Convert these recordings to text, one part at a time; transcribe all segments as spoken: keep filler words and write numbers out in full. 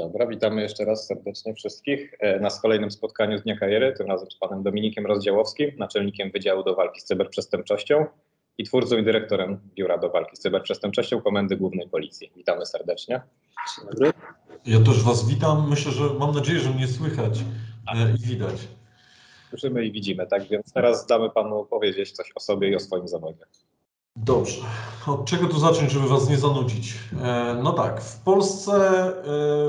Dobra, witamy jeszcze raz serdecznie wszystkich na kolejnym spotkaniu z Dnia Kariery, tym razem z panem Dominikiem Rozdziałowskim, naczelnikiem Wydziału do Walki z Cyberprzestępczością i twórcą i dyrektorem Biura do Walki z Cyberprzestępczością Komendy Głównej Policji. Witamy serdecznie. Dzień dobry. Ja też was witam. Myślę, że mam nadzieję, że mnie słychać i widać. Słyszymy i widzimy, tak więc teraz damy panu powiedzieć coś o sobie i o swoim zawodzie. Dobrze. Od czego tu zacząć, żeby was nie zanudzić? No tak, w Polsce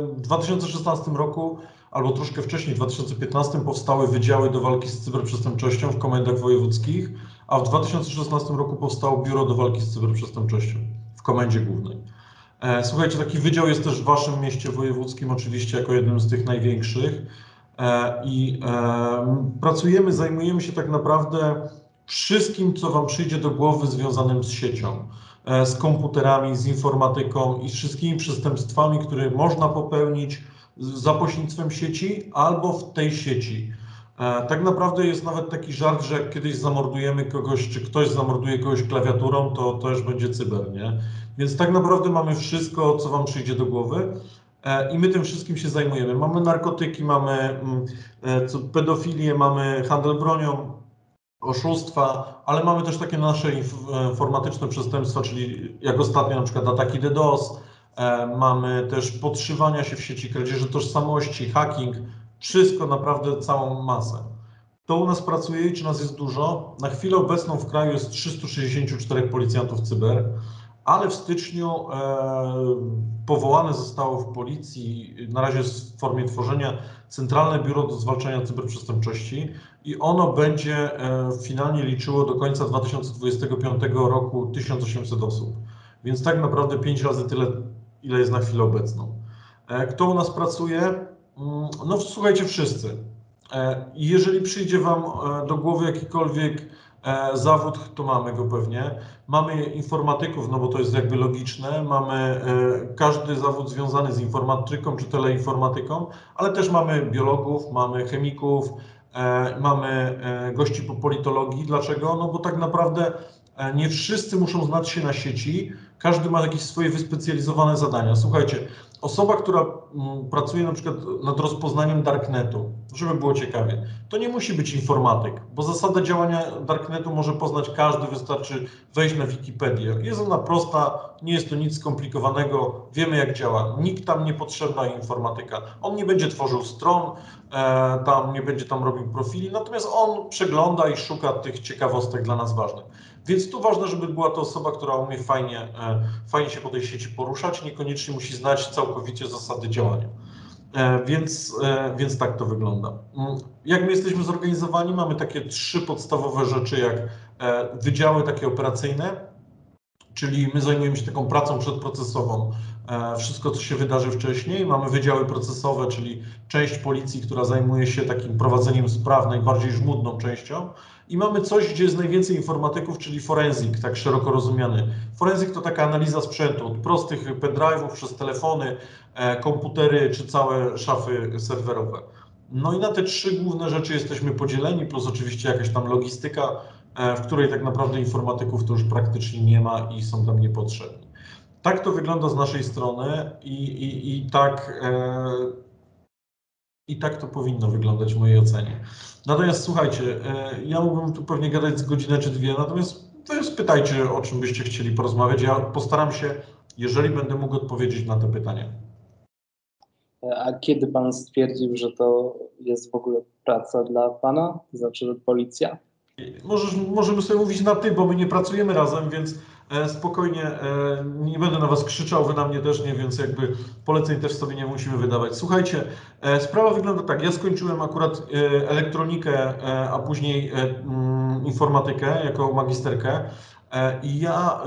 w dwa tysiące szesnastym roku, albo troszkę wcześniej, w dwa tysiące piętnastym powstały Wydziały do Walki z Cyberprzestępczością w komendach wojewódzkich, a w dwa tysiące szesnastym roku powstało Biuro do Walki z Cyberprzestępczością w Komendzie Głównej. Słuchajcie, taki wydział jest też w waszym mieście wojewódzkim, oczywiście jako jednym z tych największych. I pracujemy, zajmujemy się tak naprawdę wszystkim, co wam przyjdzie do głowy związanym z siecią, z komputerami, z informatyką i z wszystkimi przestępstwami, które można popełnić za pośrednictwem sieci albo w tej sieci. Tak naprawdę jest nawet taki żart, że jak kiedyś zamordujemy kogoś, czy ktoś zamorduje kogoś klawiaturą, to też będzie cyber, nie? Więc tak naprawdę mamy wszystko, co wam przyjdzie do głowy. I my tym wszystkim się zajmujemy. Mamy narkotyki, mamy pedofilię, mamy handel bronią, oszustwa, ale mamy też takie nasze informatyczne przestępstwa, czyli jak ostatnio na przykład ataki DDoS, mamy też podszywania się w sieci, kradzieże tożsamości, hacking, wszystko naprawdę całą masę. To u nas pracuje i czy nas jest dużo? Na chwilę obecną w kraju jest trzystu sześćdziesięciu czterech policjantów cyber, ale w styczniu e, powołane zostało w policji, na razie w formie tworzenia, Centralne Biuro do Zwalczania Cyberprzestępczości i ono będzie e, finalnie liczyło do końca dwa tysiące dwudziestego piątego roku tysiąc osiemset osób, więc tak naprawdę pięć razy tyle, ile jest na chwilę obecną. E, kto u nas pracuje? No słuchajcie, wszyscy. E, jeżeli przyjdzie wam e, do głowy jakikolwiek zawód, to mamy go pewnie. Mamy informatyków, no bo to jest jakby logiczne. Mamy każdy zawód związany z informatyką czy teleinformatyką, ale też mamy biologów, mamy chemików, mamy gości po politologii. Dlaczego? No bo tak naprawdę nie wszyscy muszą znać się na sieci. Każdy ma jakieś swoje wyspecjalizowane zadania. Słuchajcie, osoba, która pracuje na przykład nad rozpoznaniem darknetu, żeby było ciekawie, to nie musi być informatyk, bo zasada działania darknetu może poznać każdy, wystarczy wejść na Wikipedię. Jest ona prosta, nie jest to nic skomplikowanego, wiemy jak działa. Nikt tam nie potrzebna informatyka. On nie będzie tworzył stron, e, tam nie będzie tam robił profili, natomiast on przegląda i szuka tych ciekawostek dla nas ważnych. Więc tu ważne, żeby była to osoba, która umie fajnie, e, fajnie się po tej sieci poruszać, niekoniecznie musi znać całkowicie zasady działania. E, więc, e, więc tak to wygląda. Jak my jesteśmy zorganizowani, mamy takie trzy podstawowe rzeczy, jak e, wydziały takie operacyjne, czyli my zajmujemy się taką pracą przedprocesową. E, wszystko, co się wydarzy wcześniej. Mamy wydziały procesowe, czyli część policji, która zajmuje się takim prowadzeniem spraw, najbardziej żmudną częścią. I mamy coś, gdzie jest najwięcej informatyków, czyli forenzik, tak szeroko rozumiany. Forenzik to taka analiza sprzętu, od prostych pendrive'ów przez telefony, e, komputery czy całe szafy serwerowe. No i na te trzy główne rzeczy jesteśmy podzieleni, plus oczywiście jakaś tam logistyka, e, w której tak naprawdę informatyków to już praktycznie nie ma i są tam niepotrzebni. Tak to wygląda z naszej strony i, i, i tak... E, I tak to powinno wyglądać w mojej ocenie. Natomiast słuchajcie, ja mógłbym tu pewnie gadać z godzinę czy dwie, natomiast wy spytajcie, o czym byście chcieli porozmawiać. Ja postaram się, jeżeli będę mógł, odpowiedzieć na te pytania. A kiedy pan stwierdził, że to jest w ogóle praca dla pana? To znaczy policja? Możesz, możemy sobie mówić na ty, bo my nie pracujemy razem, więc spokojnie, nie będę na was krzyczał, wy na mnie też nie, więc jakby poleceń też sobie nie musimy wydawać. Słuchajcie, sprawa wygląda tak, ja skończyłem akurat elektronikę, a później informatykę jako magisterkę i ja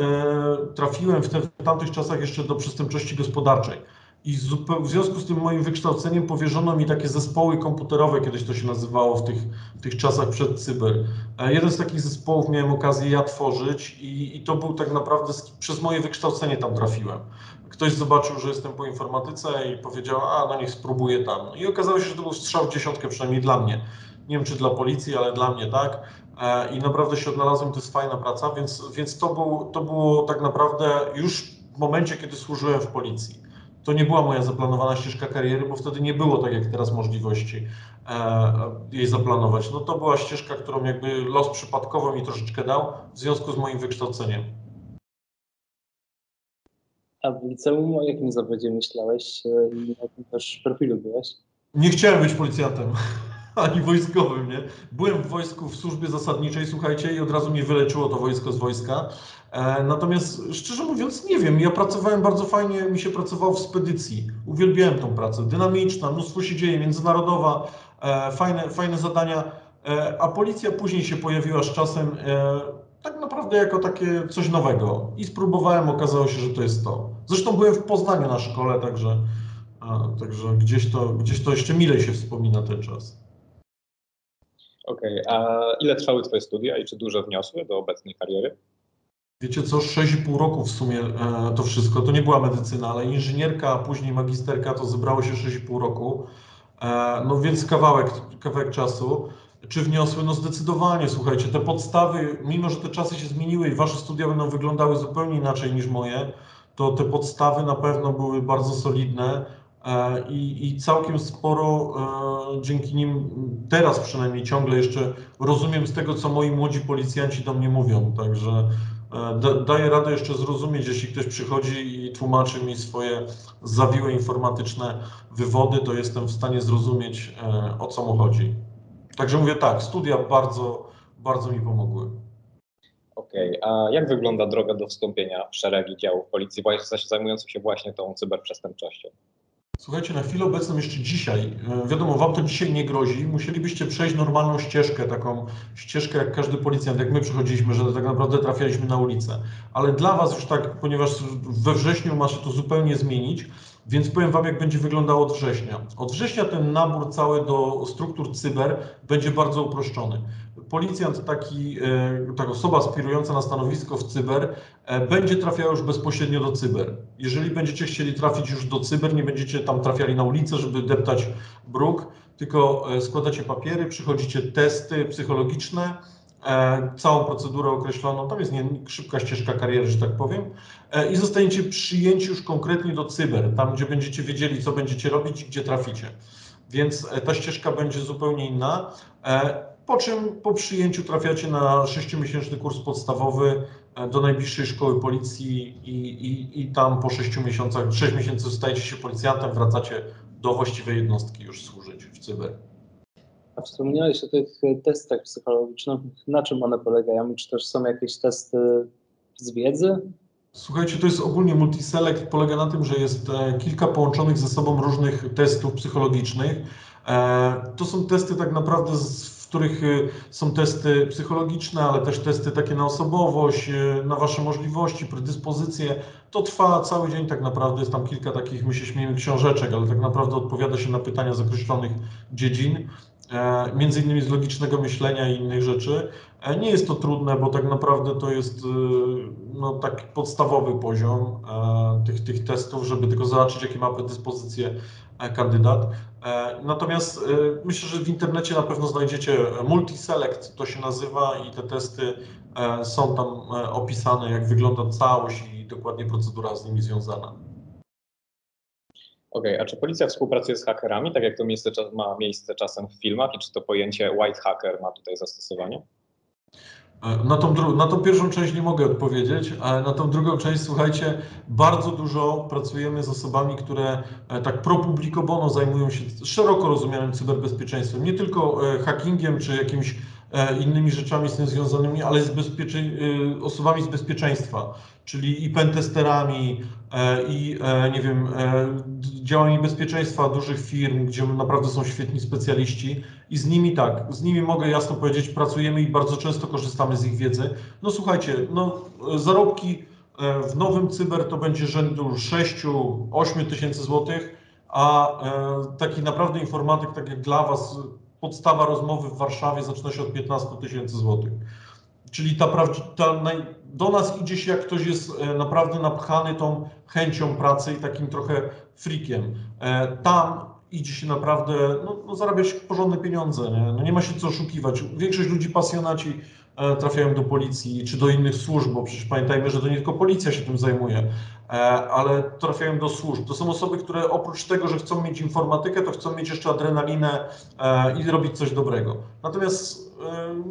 trafiłem w, te, w tamtych czasach jeszcze do przestępczości gospodarczej. I w związku z tym moim wykształceniem powierzono mi takie zespoły komputerowe, kiedyś to się nazywało w tych, w tych czasach przed cyber. Jeden z takich zespołów miałem okazję ja tworzyć i, i to był tak naprawdę, przez moje wykształcenie tam trafiłem. Ktoś zobaczył, że jestem po informatyce i powiedział, a no niech spróbuję tam. I okazało się, że to był strzał w dziesiątkę, przynajmniej dla mnie. Nie wiem, czy dla policji, ale dla mnie tak. I naprawdę się odnalazłem, to jest fajna praca, więc, więc to, był, to było tak naprawdę już w momencie, kiedy służyłem w policji. To nie była moja zaplanowana ścieżka kariery, bo wtedy nie było tak jak teraz możliwości e, jej zaplanować. No to była ścieżka, którą jakby los przypadkowo mi troszeczkę dał w związku z moim wykształceniem. A w liceum o jakim zawodzie myślałeś i o tym też profilu byłeś? Nie chciałem być policjantem, ani wojskowym, nie? Byłem w wojsku, w służbie zasadniczej, słuchajcie, i od razu mnie wyleczyło to wojsko z wojska. E, natomiast szczerze mówiąc nie wiem, ja pracowałem bardzo fajnie, mi się pracowało w spedycji. Uwielbiałem tą pracę, dynamiczna, mnóstwo się dzieje, międzynarodowa, e, fajne, fajne zadania. E, a policja później się pojawiła z czasem e, tak naprawdę jako takie coś nowego. I spróbowałem, okazało się, że to jest to. Zresztą byłem w Poznaniu na szkole, także, a, także gdzieś, to, gdzieś to jeszcze milej się wspomina ten czas. Okej, okay, a ile trwały Twoje studia i czy dużo wniosły do obecnej kariery? Wiecie co, sześć i pół roku w sumie e, to wszystko, to nie była medycyna, ale inżynierka, a później magisterka, to zebrało się sześć i pół roku, e, no więc kawałek, kawałek czasu. Czy wniosły? No zdecydowanie, słuchajcie, te podstawy, mimo że te czasy się zmieniły i Wasze studia będą wyglądały zupełnie inaczej niż moje, to te podstawy na pewno były bardzo solidne. I, i całkiem sporo e, dzięki nim teraz przynajmniej ciągle jeszcze rozumiem z tego, co moi młodzi policjanci do mnie mówią, także e, da, daję radę jeszcze zrozumieć, jeśli ktoś przychodzi i tłumaczy mi swoje zawiłe informatyczne wywody, to jestem w stanie zrozumieć, e, o co mu chodzi. Także mówię tak, studia bardzo, bardzo mi pomogły. Okej, okay, a jak wygląda droga do wstąpienia w szeregi działów policji zajmujących się właśnie tą cyberprzestępczością? Słuchajcie, na chwilę obecną jeszcze dzisiaj, wiadomo, wam to dzisiaj nie grozi, musielibyście przejść normalną ścieżkę, taką ścieżkę jak każdy policjant, jak my przechodziliśmy, że tak naprawdę trafialiśmy na ulicę. Ale dla was już tak, ponieważ we wrześniu ma się to zupełnie zmienić, więc powiem wam, jak będzie wyglądało od września. Od września ten nabór cały do struktur cyber będzie bardzo uproszczony. Policjant taki, taka osoba aspirująca na stanowisko w cyber będzie trafiała już bezpośrednio do cyber. Jeżeli będziecie chcieli trafić już do cyber, nie będziecie tam trafiali na ulicę, żeby deptać bruk, tylko składacie papiery, przychodzicie testy psychologiczne, całą procedurę określoną, tam jest nie, szybka ścieżka kariery, że tak powiem, i zostaniecie przyjęci już konkretnie do cyber, tam gdzie będziecie wiedzieli, co będziecie robić i gdzie traficie. Więc ta ścieżka będzie zupełnie inna. Po czym po przyjęciu trafiacie na sześciomiesięczny kurs podstawowy do najbliższej szkoły policji i, i, i tam po sześciu miesiącach, sześć miesięcy stajecie się policjantem, wracacie do właściwej jednostki już służyć w cyber. A wspomniałeś o tych testach psychologicznych, na czym one polegają? Czy też są jakieś testy z wiedzy? Słuchajcie, to jest ogólnie Multi Select, polega na tym, że jest kilka połączonych ze sobą różnych testów psychologicznych. To są testy tak naprawdę z w których są testy psychologiczne, ale też testy takie na osobowość, na wasze możliwości, predyspozycje. To trwa cały dzień tak naprawdę, jest tam kilka takich, my się śmiejemy, książeczek, ale tak naprawdę odpowiada się na pytania z określonych dziedzin, e, między innymi z logicznego myślenia i innych rzeczy. E, nie jest to trudne, bo tak naprawdę to jest e, no, tak podstawowy poziom e, tych, tych testów, żeby tylko zobaczyć, jakie ma predyspozycje kandydat. Natomiast myślę, że w internecie na pewno znajdziecie Multi Select, to się nazywa, i te testy są tam opisane, jak wygląda całość i dokładnie procedura z nimi związana. Okej, okay, a czy policja współpracuje z hakerami, tak jak to miejsce, ma miejsce czasem w filmach, i czy to pojęcie white hacker ma tutaj zastosowanie? Na tą, na tą pierwszą część nie mogę odpowiedzieć, ale na tą drugą część, słuchajcie, bardzo dużo pracujemy z osobami, które tak pro publico bono zajmują się szeroko rozumianym cyberbezpieczeństwem, nie tylko hackingiem czy jakimiś innymi rzeczami z tym związanymi, ale z osobami z bezpieczeństwa, czyli i pentesterami, i nie wiem, działami bezpieczeństwa dużych firm, gdzie naprawdę są świetni specjaliści, i z nimi tak, z nimi mogę jasno powiedzieć, pracujemy i bardzo często korzystamy z ich wiedzy. No słuchajcie, no zarobki w nowym cyber to będzie rzędu sześciu do ośmiu tysięcy złotych, a taki naprawdę informatyk, tak jak dla was, podstawa rozmowy w Warszawie zaczyna się od piętnastu tysięcy złotych. Czyli ta, ta, do nas idzie się, jak ktoś jest naprawdę napchany tą chęcią pracy i takim trochę frikiem. Tam idzie się naprawdę, no, no zarabia się porządne pieniądze, nie? No nie ma się co oszukiwać. Większość ludzi pasjonaci trafiają do policji czy do innych służb, bo przecież pamiętajmy, że to nie tylko policja się tym zajmuje, ale trafiają do służb. To są osoby, które oprócz tego, że chcą mieć informatykę, to chcą mieć jeszcze adrenalinę i robić coś dobrego. Natomiast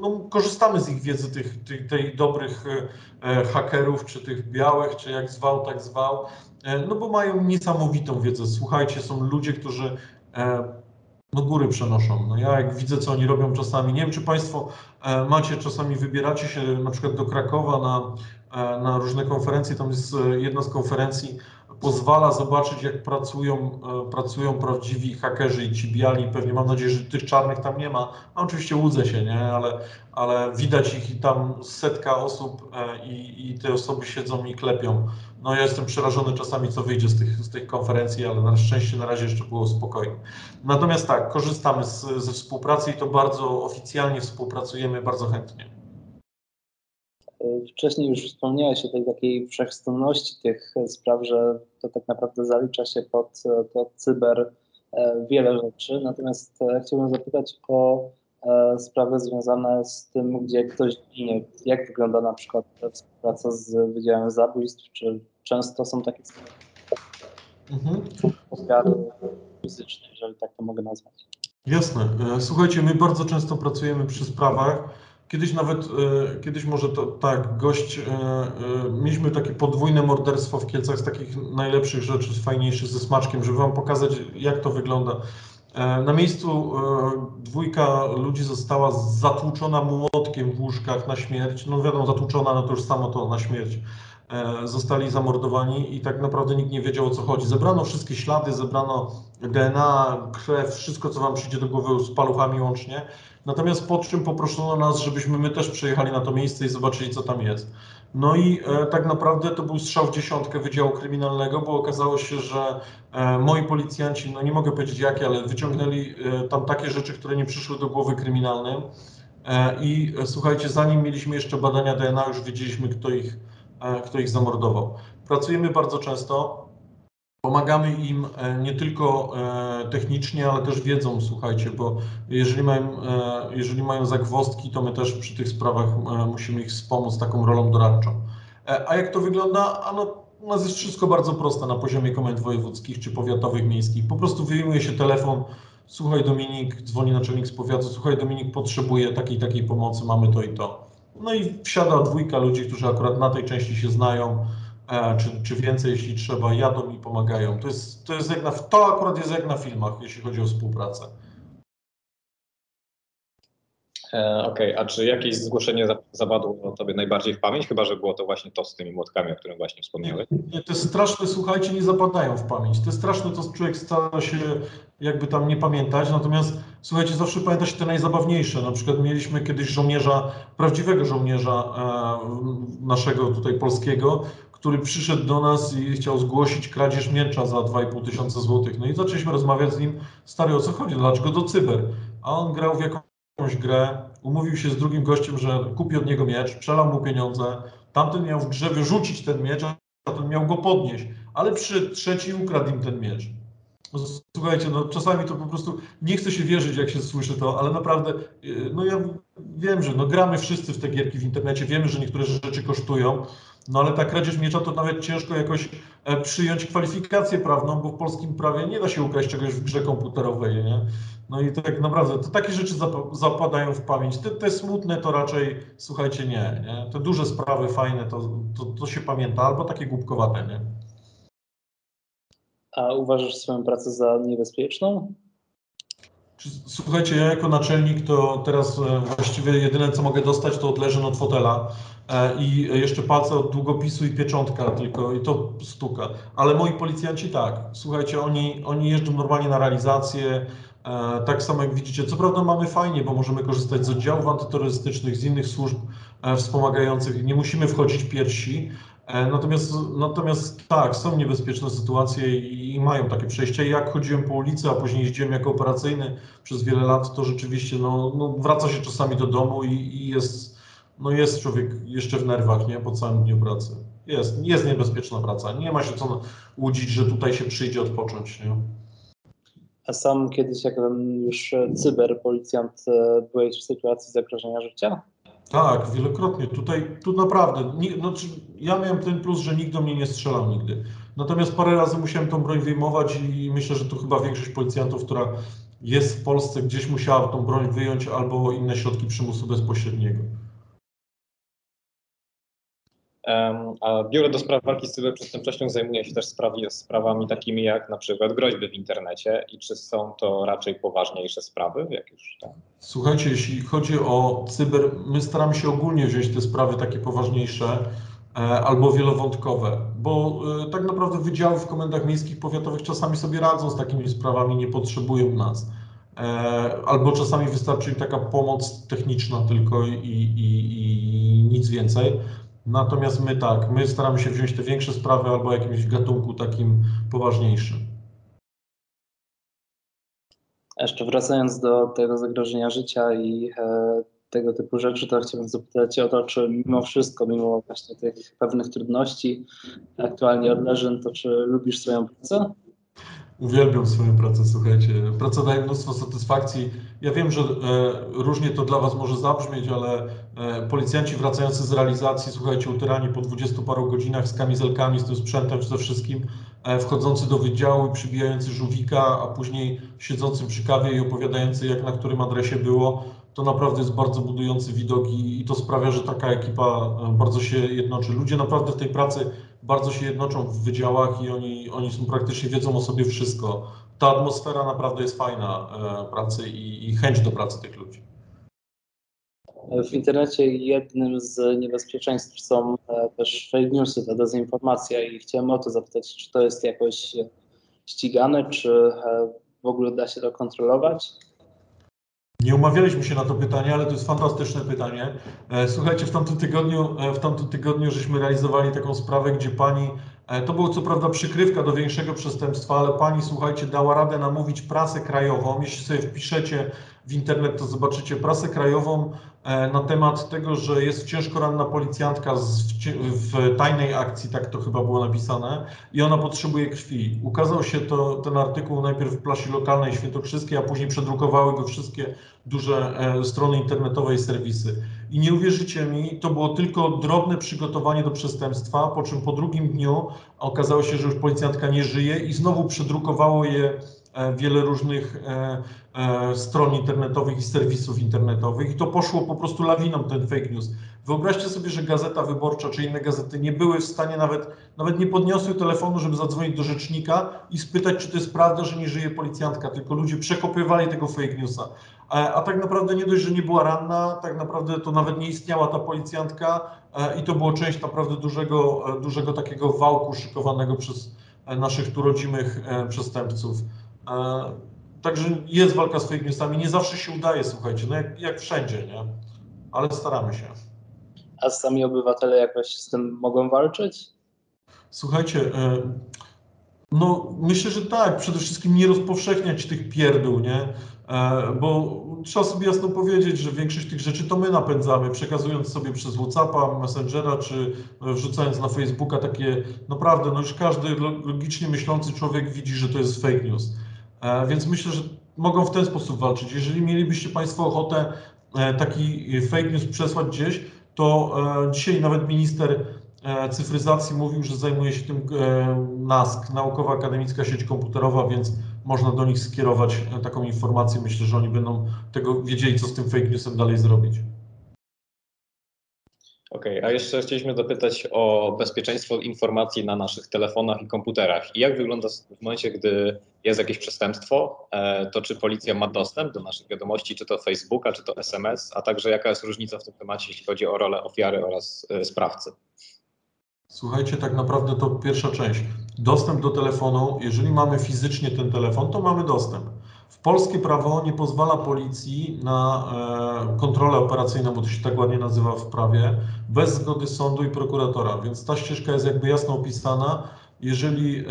no, korzystamy z ich wiedzy, tych, tych, tych dobrych hakerów, czy tych białych, czy jak zwał, tak zwał, no bo mają niesamowitą wiedzę. Słuchajcie, są ludzie, którzy no góry przenoszą. No ja jak widzę, co oni robią czasami, nie wiem, czy Państwo macie, czasami wybieracie się na przykład do Krakowa na, na różne konferencje, tam jest jedna z konferencji, pozwala zobaczyć, jak pracują, pracują prawdziwi hakerzy i ci biali. Pewnie mam nadzieję, że tych czarnych tam nie ma. A oczywiście łudzę się, nie? Ale, ale widać ich i tam setka osób i, i te osoby siedzą i klepią. No ja jestem przerażony czasami, co wyjdzie z tych, z tych konferencji, ale na szczęście na razie jeszcze było spokojnie. Natomiast tak, korzystamy z, ze współpracy i to bardzo oficjalnie współpracujemy, bardzo chętnie. Wcześniej już wspomniałeś o tej takiej wszechstronności tych spraw, że to tak naprawdę zalicza się pod, pod cyber wiele rzeczy. Natomiast chciałbym zapytać o sprawy związane z tym, gdzie ktoś ginie. Jak wygląda na przykład współpraca z Wydziałem Zabójstw? Czy często są takie ofiary fizyczne, jeżeli tak to mogę nazwać? Jasne. Słuchajcie, my bardzo często pracujemy przy sprawach. Kiedyś nawet, kiedyś może to, tak, gość, mieliśmy takie podwójne morderstwo w Kielcach z takich najlepszych rzeczy, z fajniejszych, ze smaczkiem, żeby wam pokazać, jak to wygląda. Na miejscu dwójka ludzi została zatłuczona młotkiem w łóżkach na śmierć. No wiadomo, zatłuczona, no to już samo to na śmierć. Zostali zamordowani i tak naprawdę nikt nie wiedział, o co chodzi. Zebrano wszystkie ślady, zebrano D N A, krew, wszystko, co wam przyjdzie do głowy, z paluchami łącznie. Natomiast po czym poproszono nas, żebyśmy my też przyjechali na to miejsce i zobaczyli, co tam jest. No i e, tak naprawdę to był strzał w dziesiątkę Wydziału Kryminalnego, bo okazało się, że e, moi policjanci, no nie mogę powiedzieć jakie, ale wyciągnęli e, tam takie rzeczy, które nie przyszły do głowy kryminalnym. E, I e, słuchajcie, zanim mieliśmy jeszcze badania D N A, już wiedzieliśmy, kto ich, e, kto ich zamordował. Pracujemy bardzo często. Pomagamy im nie tylko technicznie, ale też wiedzą, słuchajcie, bo jeżeli mają, jeżeli mają zagwozdki, to my też przy tych sprawach musimy ich wspomóc taką rolą doradczą. A jak to wygląda? Ano, u nas jest wszystko bardzo proste na poziomie komend wojewódzkich czy powiatowych, miejskich. Po prostu wyjmuje się telefon, słuchaj Dominik, dzwoni naczelnik z powiatu, słuchaj Dominik, potrzebuje takiej takiej pomocy, mamy to i to. No i wsiada dwójka ludzi, którzy akurat na tej części się znają, Czy, czy więcej, jeśli trzeba, jadą i pomagają. To, jest, to, jest jak na, to akurat jest jak na filmach, jeśli chodzi o współpracę. E, Okej, okay. A czy jakieś zgłoszenie zapadło Tobie najbardziej w pamięć? Chyba że było to właśnie to z tymi młotkami, o którym właśnie wspomniałeś. Nie, te straszne, słuchajcie, nie zapadają w pamięć. Te straszne to człowiek stara się jakby tam nie pamiętać, natomiast słuchajcie, zawsze pamięta się te najzabawniejsze. Na przykład mieliśmy kiedyś żołnierza, prawdziwego żołnierza e, naszego tutaj polskiego, który przyszedł do nas i chciał zgłosić kradzież miecza za dwa i pół tysiąca złotych. No i zaczęliśmy rozmawiać z nim, stary, o co chodzi, dlaczego do cyber? A on grał w jakąś grę, umówił się z drugim gościem, że kupi od niego miecz, przelał mu pieniądze, tamten miał w grze wyrzucić ten miecz, a ten miał go podnieść, ale przy trzeci ukradł im ten miecz. Słuchajcie, no czasami to po prostu nie chce się wierzyć, jak się słyszy to, ale naprawdę, no ja wiem, że no gramy wszyscy w te gierki w internecie, wiemy, że niektóre rzeczy kosztują, no ale ta kradzież miecza to nawet ciężko jakoś przyjąć kwalifikację prawną, bo w polskim prawie nie da się ukraść czegoś w grze komputerowej, nie? No i tak naprawdę to takie rzeczy zapadają w pamięć. Te, te smutne to raczej, słuchajcie, nie, nie? Te duże sprawy fajne to, to, to się pamięta, albo takie głupkowate, nie? A uważasz swoją pracę za niebezpieczną? Słuchajcie, ja jako naczelnik to teraz właściwie jedyne, co mogę dostać, to odleżę od fotela i jeszcze palce od długopisu i pieczątka tylko, i to stuka. Ale moi policjanci tak, słuchajcie, oni, oni jeżdżą normalnie na realizację, tak samo jak widzicie. Co prawda mamy fajnie, bo możemy korzystać z oddziałów antyterrorystycznych, z innych służb wspomagających, nie musimy wchodzić pierwsi. Natomiast, natomiast tak, są niebezpieczne sytuacje i, i mają takie przejścia. Jak chodziłem po ulicy, a później jeździłem jako operacyjny przez wiele lat, to rzeczywiście no, no, wraca się czasami do domu i, i jest, no, jest człowiek jeszcze w nerwach, nie? Po całym dniu pracy. Jest, jest niebezpieczna praca. Nie ma się co łudzić, że tutaj się przyjdzie odpocząć. Nie? A sam kiedyś, jak już cyberpolicjant, byłeś w sytuacji zagrożenia życia? Tak, wielokrotnie. Tutaj, tu naprawdę, nie, no, ja miałem ten plus, że nikt do mnie nie strzelał nigdy. Natomiast parę razy musiałem tą broń wyjmować i myślę, że tu chyba większość policjantów, która jest w Polsce, gdzieś musiała tą broń wyjąć albo inne środki przymusu bezpośredniego. A Biuro do Spraw Walki z Cyberprzestępczością zajmuje się też sprawi, sprawami takimi jak na przykład groźby w internecie i czy są to raczej poważniejsze sprawy? Jak już tam... Słuchajcie, jeśli chodzi o cyber, my staramy się ogólnie wziąć te sprawy takie poważniejsze e, albo wielowątkowe, bo e, tak naprawdę wydziały w komendach miejskich, powiatowych czasami sobie radzą z takimi sprawami, nie potrzebują nas. E, albo czasami wystarczy im taka pomoc techniczna tylko i, i, i nic więcej. Natomiast my tak, my staramy się wziąć te większe sprawy albo o jakimś gatunku takim poważniejszym. Jeszcze wracając do tego zagrożenia życia i e, tego typu rzeczy, to chciałbym zapytać o to, czy mimo wszystko, mimo właśnie tych pewnych trudności aktualnie odleżyn, to czy lubisz swoją pracę? Uwielbiam swoją pracę, słuchajcie. Praca daje mnóstwo satysfakcji. Ja wiem, że e, różnie to dla Was może zabrzmieć, ale e, policjanci wracający z realizacji, słuchajcie, utyrani po dwudziestu paru godzinach z kamizelkami, z tym sprzętem, ze wszystkim, e, wchodzący do wydziału i przybijający żółwika, a później siedzący przy kawie i opowiadający, jak na którym adresie było, to naprawdę jest bardzo budujący widok i, i to sprawia, że taka ekipa bardzo się jednoczy. Ludzie naprawdę w tej pracy bardzo się jednoczą w wydziałach i oni, oni są, praktycznie wiedzą o sobie wszystko. Ta atmosfera naprawdę jest fajna e, pracy i, i chęć do pracy tych ludzi. W internecie jednym z niebezpieczeństw są e, też fake newsy, ta dezinformacja i chciałem o to zapytać, czy to jest jakoś ścigane, czy e, w ogóle da się to kontrolować? Nie umawialiśmy się na to pytanie, ale to jest fantastyczne pytanie. Słuchajcie, w tamtym tygodniu, w tamtym tygodniu żeśmy realizowali taką sprawę, gdzie pani, to była co prawda przykrywka do większego przestępstwa, ale pani, słuchajcie, dała radę namówić prasę krajową. Jeśli sobie wpiszecie w internet, to zobaczycie prasę krajową na temat tego, że jest ciężko ranna policjantka z, w tajnej akcji, tak to chyba było napisane, i ona potrzebuje krwi. Ukazał się to, ten artykuł najpierw w prasie lokalnej świętokrzyskiej, a później przedrukowały go wszystkie duże e, strony internetowe i serwisy. I nie uwierzycie mi, to było tylko drobne przygotowanie do przestępstwa, po czym po drugim dniu okazało się, że już policjantka nie żyje i znowu przedrukowało je wiele różnych e, e, stron internetowych i serwisów internetowych i to poszło po prostu lawiną, ten fake news. Wyobraźcie sobie, że Gazeta Wyborcza czy inne gazety nie były w stanie nawet, nawet nie podniosły telefonu, żeby zadzwonić do rzecznika i spytać, czy to jest prawda, że nie żyje policjantka, tylko ludzie przekopywali tego fake newsa. A, a tak naprawdę nie dość, że nie była ranna, tak naprawdę to nawet nie istniała ta policjantka e, i to było część naprawdę dużego, e, dużego takiego wałku szykowanego przez e, naszych tu rodzimych e, przestępców. Także jest walka z fake newsami. Nie zawsze się udaje, słuchajcie, no jak, jak wszędzie, nie? Ale staramy się. A sami obywatele jakoś z tym mogą walczyć? Słuchajcie, no myślę, że tak. Przede wszystkim nie rozpowszechniać tych pierdół, nie? Bo trzeba sobie jasno powiedzieć, że większość tych rzeczy to my napędzamy, przekazując sobie przez WhatsAppa, Messengera, czy wrzucając na Facebooka takie naprawdę, no już każdy logicznie myślący człowiek widzi, że to jest fake news. Więc myślę, że mogą w ten sposób walczyć. Jeżeli mielibyście Państwo ochotę taki fake news przesłać gdzieś, to dzisiaj nawet minister cyfryzacji mówił, że zajmuje się tym NASK, Naukowa Akademicka Sieć Komputerowa, więc można do nich skierować taką informację. Myślę, że oni będą tego wiedzieli, co z tym fake newsem dalej zrobić. Okej, okay, a jeszcze chcieliśmy dopytać o bezpieczeństwo informacji na naszych telefonach i komputerach. I jak wygląda w momencie, gdy jest jakieś przestępstwo, to czy policja ma dostęp do naszych wiadomości, czy to Facebooka, czy to S M S, a także jaka jest różnica w tym temacie, jeśli chodzi o rolę ofiary oraz sprawcy? Słuchajcie, tak naprawdę to pierwsza część. Dostęp do telefonu, jeżeli mamy fizycznie ten telefon, to mamy dostęp. W polskie prawo nie pozwala policji na e, kontrolę operacyjną, bo to się tak ładnie nazywa w prawie, bez zgody sądu i prokuratora, więc ta ścieżka jest jakby jasno opisana. Jeżeli e,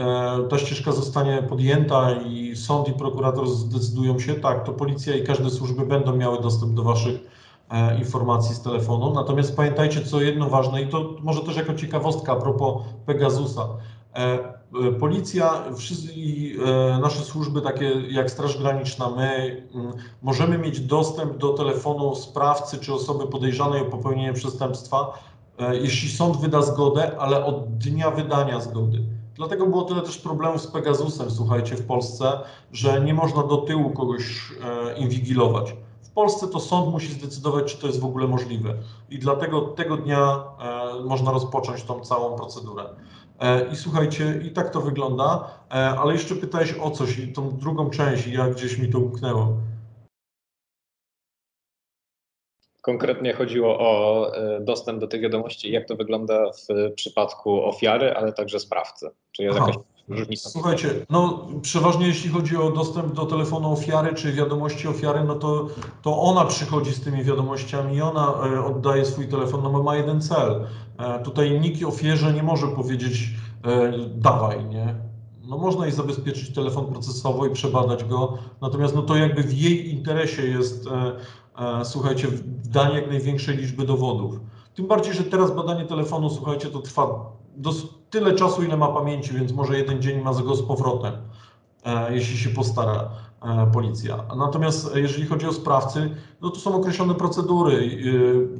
ta ścieżka zostanie podjęta i sąd i prokurator zdecydują się, tak, to policja i każde służby będą miały dostęp do Waszych informacji z telefonu. Natomiast pamiętajcie, co jedno ważne i to może też jako ciekawostka a propos Pegasusa. Policja, wszystkie nasze służby takie jak Straż Graniczna, my możemy mieć dostęp do telefonu sprawcy czy osoby podejrzanej o popełnienie przestępstwa, jeśli sąd wyda zgodę, ale od dnia wydania zgody. Dlatego było tyle też problemów z Pegasusem, słuchajcie, w Polsce, że nie można do tyłu kogoś inwigilować. W Polsce to sąd musi zdecydować, czy to jest w ogóle możliwe i dlatego tego dnia można rozpocząć tą całą procedurę. I słuchajcie, i tak to wygląda, ale jeszcze pytałeś o coś i tą drugą część, ja gdzieś mi to umknęło. Konkretnie chodziło o dostęp do tych wiadomości, jak to wygląda w przypadku ofiary, ale także sprawcy. Czy jest jakaś różnica? Słuchajcie, no przeważnie jeśli chodzi o dostęp do telefonu ofiary czy wiadomości ofiary, no to, to ona przychodzi z tymi wiadomościami i ona oddaje swój telefon, no bo ma jeden cel. Tutaj nikt ofierze nie może powiedzieć dawaj, nie? No można jej zabezpieczyć telefon procesowo i przebadać go, natomiast no to jakby w jej interesie jest, e, e, słuchajcie, danie jak największej liczby dowodów. Tym bardziej, że teraz badanie telefonu, słuchajcie, to trwa tyle czasu, ile ma pamięci, więc może jeden dzień ma go z powrotem, e, jeśli się postara e, policja. Natomiast jeżeli chodzi o sprawcy, no to są określone procedury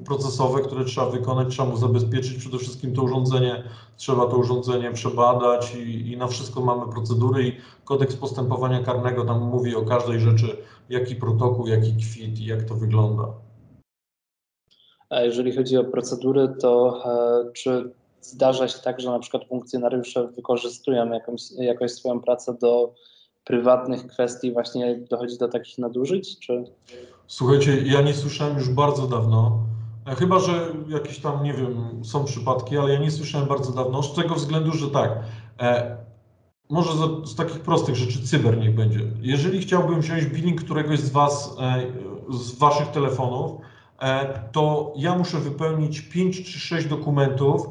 e, procesowe, które trzeba wykonać, trzeba mu zabezpieczyć przede wszystkim to urządzenie, trzeba to urządzenie przebadać i, i na wszystko mamy procedury i kodeks postępowania karnego tam mówi o każdej rzeczy, jaki protokół, jaki kwit i jak to wygląda. A jeżeli chodzi o procedury, to e, czy zdarza się tak, że na przykład funkcjonariusze wykorzystują jakąś, jakąś swoją pracę do prywatnych kwestii, właśnie dochodzi do takich nadużyć? Czy? Słuchajcie, ja nie słyszałem już bardzo dawno, chyba że jakieś tam, nie wiem, są przypadki, ale ja nie słyszałem bardzo dawno, z tego względu, że tak, e, może z, z takich prostych rzeczy cyber niech będzie. Jeżeli chciałbym wziąć billing któregoś z Was, e, z Waszych telefonów, e, to ja muszę wypełnić pięć czy sześć dokumentów,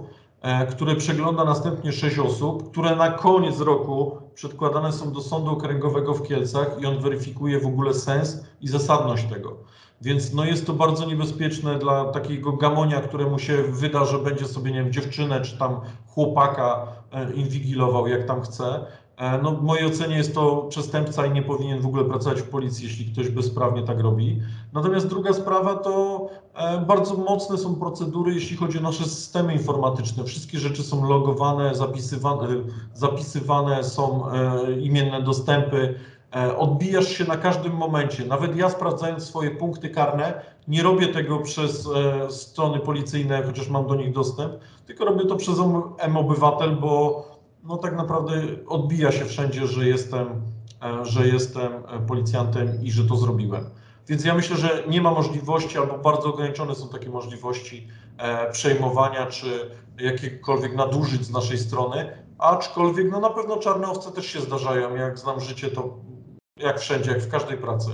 które przegląda następnie sześć osób, które na koniec roku przedkładane są do Sądu Okręgowego w Kielcach i on weryfikuje w ogóle sens i zasadność tego. Więc no jest to bardzo niebezpieczne dla takiego gamonia, któremu się wyda, że będzie sobie, nie wiem, dziewczynę czy tam chłopaka inwigilował, jak tam chce. No w mojej ocenie jest to przestępca i nie powinien w ogóle pracować w policji, jeśli ktoś bezprawnie tak robi. Natomiast druga sprawa to bardzo mocne są procedury, jeśli chodzi o nasze systemy informatyczne. Wszystkie rzeczy są logowane, zapisywane, zapisywane są imienne dostępy. Odbijasz się na każdym momencie. Nawet ja, sprawdzając swoje punkty karne, nie robię tego przez strony policyjne, chociaż mam do nich dostęp, tylko robię to przez M-Obywatel, bo no tak naprawdę odbija się wszędzie, że jestem, że jestem policjantem i że to zrobiłem. Więc ja myślę, że nie ma możliwości albo bardzo ograniczone są takie możliwości przejmowania czy jakiekolwiek nadużyć z naszej strony, aczkolwiek no na pewno czarne owce też się zdarzają. Jak znam życie, to jak wszędzie, jak w każdej pracy.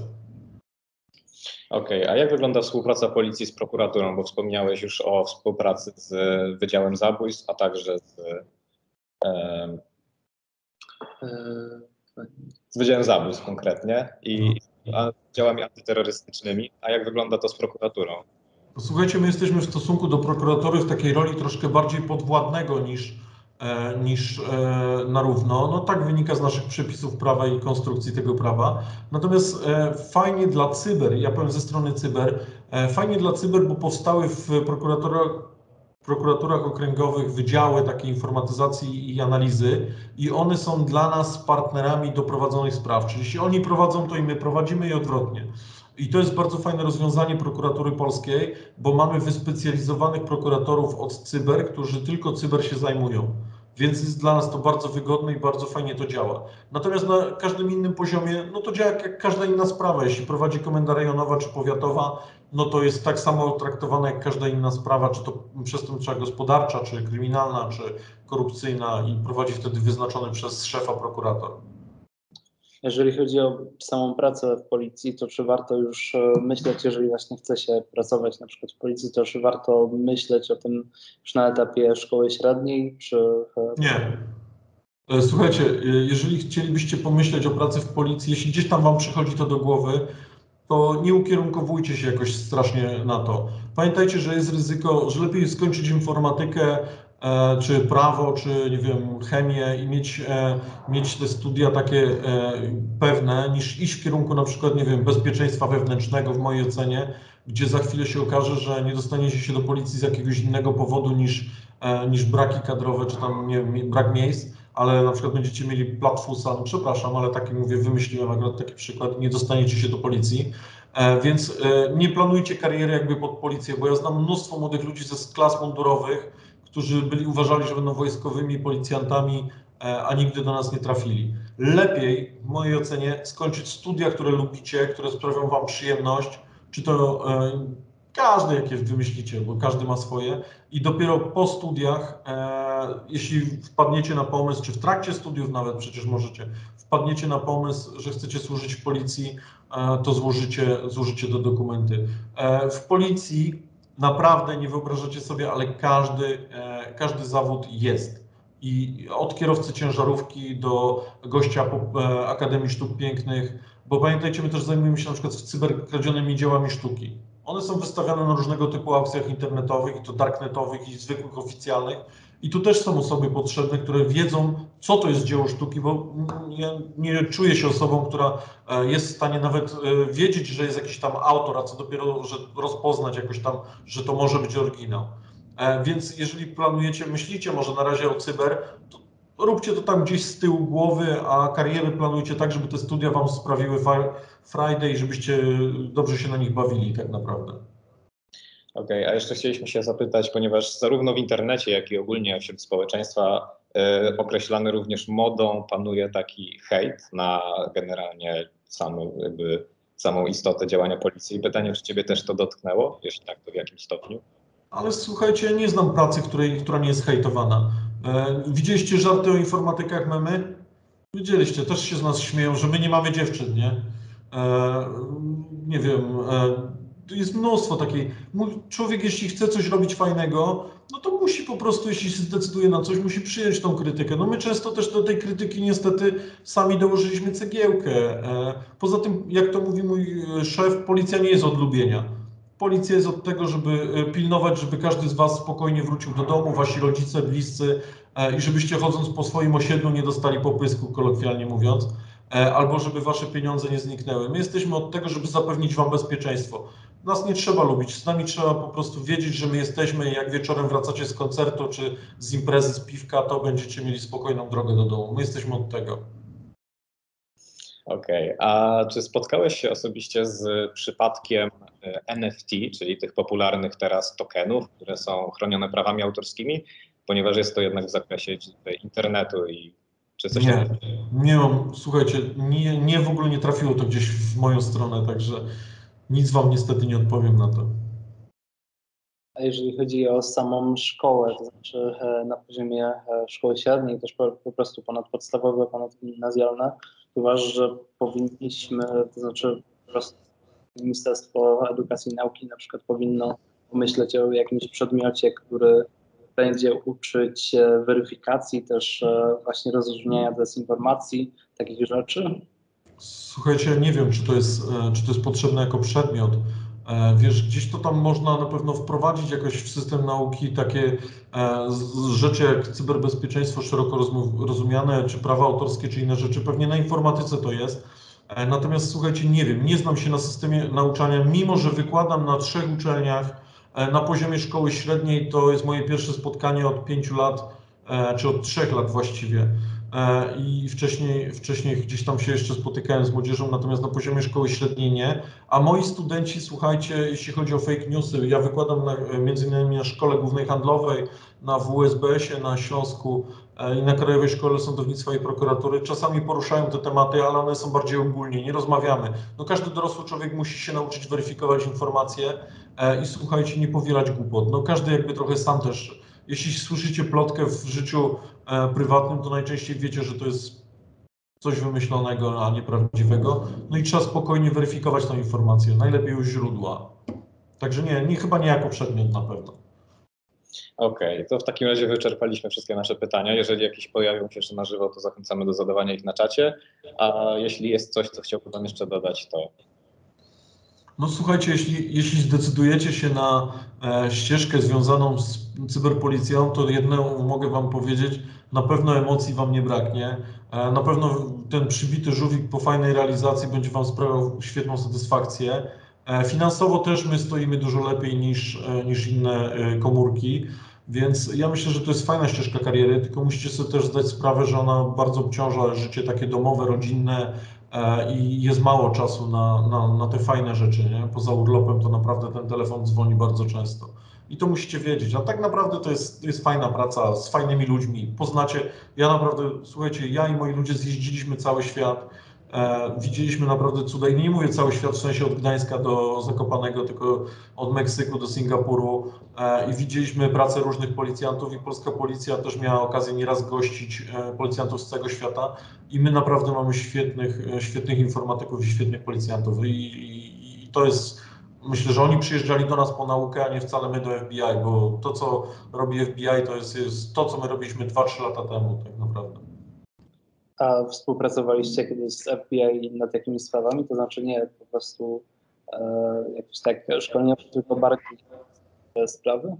Okej, okay, a jak wygląda współpraca policji z prokuraturą? Bo wspomniałeś już o współpracy z Wydziałem Zabójstw, a także z z Wydziałem Zabójstw konkretnie i z działami antyterrorystycznymi, a jak wygląda to z prokuraturą? Słuchajcie, my jesteśmy w stosunku do prokuratury w takiej roli troszkę bardziej podwładnego niż, niż na równo. No tak wynika z naszych przepisów prawa i konstrukcji tego prawa. Natomiast fajnie dla cyber, ja powiem ze strony cyber, fajnie dla cyber, bo powstały w prokuraturach W prokuraturach okręgowych wydziały takiej informatyzacji i analizy i one są dla nas partnerami do prowadzonych spraw, czyli jeśli oni prowadzą, to i my prowadzimy i odwrotnie. I to jest bardzo fajne rozwiązanie prokuratury polskiej, bo mamy wyspecjalizowanych prokuratorów od cyber, którzy tylko cyber się zajmują. Więc jest dla nas to bardzo wygodne i bardzo fajnie to działa. Natomiast na każdym innym poziomie, no to działa jak każda inna sprawa. Jeśli prowadzi komenda rejonowa czy powiatowa, no to jest tak samo traktowana jak każda inna sprawa, czy to przestępcza gospodarcza, czy kryminalna, czy korupcyjna i prowadzi wtedy wyznaczony przez szefa prokurator. Jeżeli chodzi o samą pracę w policji, to czy warto już myśleć, jeżeli właśnie chce się pracować na przykład w policji, to czy warto myśleć o tym już na etapie szkoły średniej, czy... Nie. Słuchajcie, jeżeli chcielibyście pomyśleć o pracy w policji, jeśli gdzieś tam Wam przychodzi to do głowy, to nie ukierunkowujcie się jakoś strasznie na to. Pamiętajcie, że jest ryzyko, że lepiej skończyć informatykę, czy prawo, czy nie wiem, chemię i mieć, mieć te studia takie pewne, niż iść w kierunku na przykład, nie wiem, bezpieczeństwa wewnętrznego w mojej ocenie, gdzie za chwilę się okaże, że nie dostaniecie się do policji z jakiegoś innego powodu niż, niż braki kadrowe, czy tam nie wiem, brak miejsc, ale na przykład będziecie mieli platfusa, no przepraszam, ale taki mówię, wymyśliłem akurat taki przykład, nie dostaniecie się do policji. Więc nie planujcie kariery jakby pod policję, bo ja znam mnóstwo młodych ludzi ze klas mundurowych, którzy byli uważali, że będą wojskowymi policjantami, a nigdy do nas nie trafili. Lepiej, w mojej ocenie, skończyć studia, które lubicie, które sprawią wam przyjemność, czy to każdy jakieś wymyślicie, bo każdy ma swoje i dopiero po studiach, jeśli wpadniecie na pomysł, czy w trakcie studiów nawet przecież możecie, wpadniecie na pomysł, że chcecie służyć w policji, to złożycie, złożycie te dokumenty. W policji naprawdę nie wyobrażacie sobie, ale każdy, każdy zawód jest. I od kierowcy ciężarówki do gościa Akademii Sztuk Pięknych, bo pamiętajcie, my też zajmujemy się na przykład cyberkradzionymi dziełami sztuki. One są wystawiane na różnego typu aukcjach internetowych, i to darknetowych, i zwykłych oficjalnych. I tu też są osoby potrzebne, które wiedzą, co to jest dzieło sztuki, bo ja nie czuję się osobą, która jest w stanie nawet wiedzieć, że jest jakiś tam autor, a co dopiero, że rozpoznać jakoś tam, że to może być oryginał. Więc jeżeli planujecie, myślicie może na razie o cyber, to róbcie to tam gdzieś z tyłu głowy, a karierę planujcie tak, żeby te studia wam sprawiły frajdę i żebyście dobrze się na nich bawili tak naprawdę. Okej, okay, a jeszcze chcieliśmy się zapytać, ponieważ zarówno w internecie, jak i ogólnie wśród społeczeństwa y, określany również modą panuje taki hejt na generalnie samą, jakby, samą istotę działania policji. Pytanie, czy ciebie też to dotknęło? Jeśli tak, to w jakim stopniu? Ale słuchajcie, nie znam pracy, której, która nie jest hejtowana. E, widzieliście żarty o informatykach, memy? Widzieliście, też się z nas śmieją, że my nie mamy dziewczyn, nie? E, nie wiem... E, Jest mnóstwo takiej. Człowiek, jeśli chce coś robić fajnego, no to musi po prostu, jeśli się zdecyduje na coś, musi przyjąć tą krytykę. No my często też do tej krytyki niestety sami dołożyliśmy cegiełkę. Poza tym, jak to mówi mój szef, policja nie jest od lubienia. Policja jest od tego, żeby pilnować, żeby każdy z was spokojnie wrócił do domu, wasi rodzice, bliscy i żebyście chodząc po swoim osiedlu nie dostali popysku, kolokwialnie mówiąc, albo żeby wasze pieniądze nie zniknęły. My jesteśmy od tego, żeby zapewnić wam bezpieczeństwo. Nas nie trzeba lubić, z nami trzeba po prostu wiedzieć, że my jesteśmy i jak wieczorem wracacie z koncertu czy z imprezy, z piwka, to będziecie mieli spokojną drogę do domu. My jesteśmy od tego. Okej, okay. A czy spotkałeś się osobiście z przypadkiem N F T, czyli tych popularnych teraz tokenów, które są chronione prawami autorskimi, ponieważ jest to jednak w zakresie internetu i czy coś nie, nie mam, słuchajcie, nie, nie w ogóle nie trafiło to gdzieś w moją stronę, także nic wam niestety nie odpowiem na to. A jeżeli chodzi o samą szkołę, to znaczy na poziomie szkoły średniej, też po prostu ponadpodstawowe, ponadgimnazjalne, uważam, że powinniśmy, to znaczy po prostu Ministerstwo Edukacji i Nauki na przykład powinno pomyśleć o jakimś przedmiocie, który będzie uczyć weryfikacji, też właśnie rozróżniania dezinformacji, takich rzeczy. Słuchajcie, nie wiem, czy to jest, czy to jest potrzebne jako przedmiot. Wiesz, gdzieś to tam można na pewno wprowadzić jakoś w system nauki takie rzeczy jak cyberbezpieczeństwo szeroko rozumiane, czy prawa autorskie, czy inne rzeczy. Pewnie na informatyce to jest. Natomiast słuchajcie, nie wiem, nie znam się na systemie nauczania, mimo że wykładam na trzech uczelniach na poziomie szkoły średniej. To jest moje pierwsze spotkanie od pięciu lat, czy od trzech lat właściwie. I wcześniej, wcześniej gdzieś tam się jeszcze spotykałem z młodzieżą, natomiast na poziomie szkoły średniej nie. A moi studenci, słuchajcie, jeśli chodzi o fake newsy, ja wykładam na, między innymi na Szkole Głównej Handlowej, na W S B-ie, na Śląsku i na Krajowej Szkole Sądownictwa i Prokuratury. Czasami poruszają te tematy, ale one są bardziej ogólnie, nie rozmawiamy. No każdy dorosły człowiek musi się nauczyć weryfikować informacje i słuchajcie, nie powielać głupot. No każdy jakby trochę sam też. Jeśli słyszycie plotkę w życiu e, prywatnym, to najczęściej wiecie, że to jest coś wymyślonego, a nieprawdziwego. No i trzeba spokojnie weryfikować tę informację, najlepiej u źródła. Także nie, nie chyba nie jako przedmiot na pewno. Okej, okay, to w takim razie wyczerpaliśmy wszystkie nasze pytania. Jeżeli jakieś pojawią się jeszcze na żywo, to zachęcamy do zadawania ich na czacie. A jeśli jest coś, co chciałbym jeszcze dodać, to... No słuchajcie, jeśli, jeśli zdecydujecie się na e, ścieżkę związaną z cyberpolicją, to jedną mogę wam powiedzieć, na pewno emocji wam nie braknie. E, na pewno ten przybity żółwik po fajnej realizacji będzie wam sprawiał świetną satysfakcję. E, finansowo też my stoimy dużo lepiej niż, e, niż inne e, komórki, więc ja myślę, że to jest fajna ścieżka kariery, tylko musicie sobie też zdać sprawę, że ona bardzo obciąża życie takie domowe, rodzinne, i jest mało czasu na, na, na te fajne rzeczy, nie? Poza urlopem to naprawdę ten telefon dzwoni bardzo często. I to musicie wiedzieć, a tak naprawdę to jest, to jest fajna praca z fajnymi ludźmi. Poznacie, ja naprawdę, słuchajcie, ja i moi ludzie zjeździliśmy cały świat, e, widzieliśmy naprawdę cuda. I nie mówię cały świat w sensie od Gdańska do Zakopanego, tylko od Meksyku do Singapuru. E, I widzieliśmy pracę różnych policjantów i polska policja też miała okazję nieraz gościć e, policjantów z całego świata. I my naprawdę mamy świetnych, świetnych informatyków i świetnych policjantów. I, i, i to jest, myślę, że oni przyjeżdżali do nas po naukę, a nie wcale my do F B I, bo to, co robi F B I, to jest, jest to, co my robiliśmy dwa trzy lata temu tak naprawdę. A współpracowaliście kiedyś z F B I nad jakimiś sprawami? To znaczy nie, po prostu e, jakieś tak szkolenia, tylko bardziej te sprawy?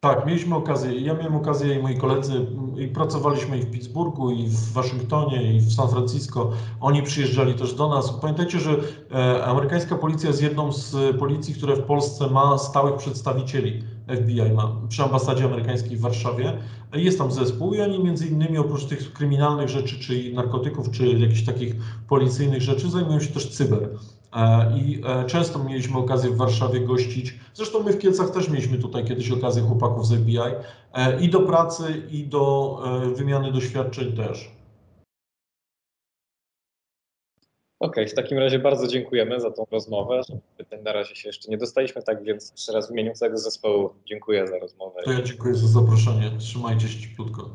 Tak, mieliśmy okazję, ja miałem okazję i moi koledzy, i pracowaliśmy i w Pittsburghu, i w Waszyngtonie, i w San Francisco. Oni przyjeżdżali też do nas. Pamiętajcie, że e, amerykańska policja jest jedną z policji, która w Polsce ma stałych przedstawicieli. F B I ma przy ambasadzie amerykańskiej w Warszawie. Jest tam zespół i oni między innymi oprócz tych kryminalnych rzeczy, czyli narkotyków, czy jakichś takich policyjnych rzeczy, zajmują się też cyber. I często mieliśmy okazję w Warszawie gościć, zresztą my w Kielcach też mieliśmy tutaj kiedyś okazję chłopaków z F B I, i do pracy, i do wymiany doświadczeń też. Okej, okay, w takim razie bardzo dziękujemy za tą rozmowę. Pytań na razie się jeszcze nie dostaliśmy, tak więc jeszcze raz w imieniu całego zespołu dziękuję za rozmowę. To ja dziękuję za zaproszenie. Trzymajcie się cieplutko.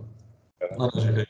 Na razie.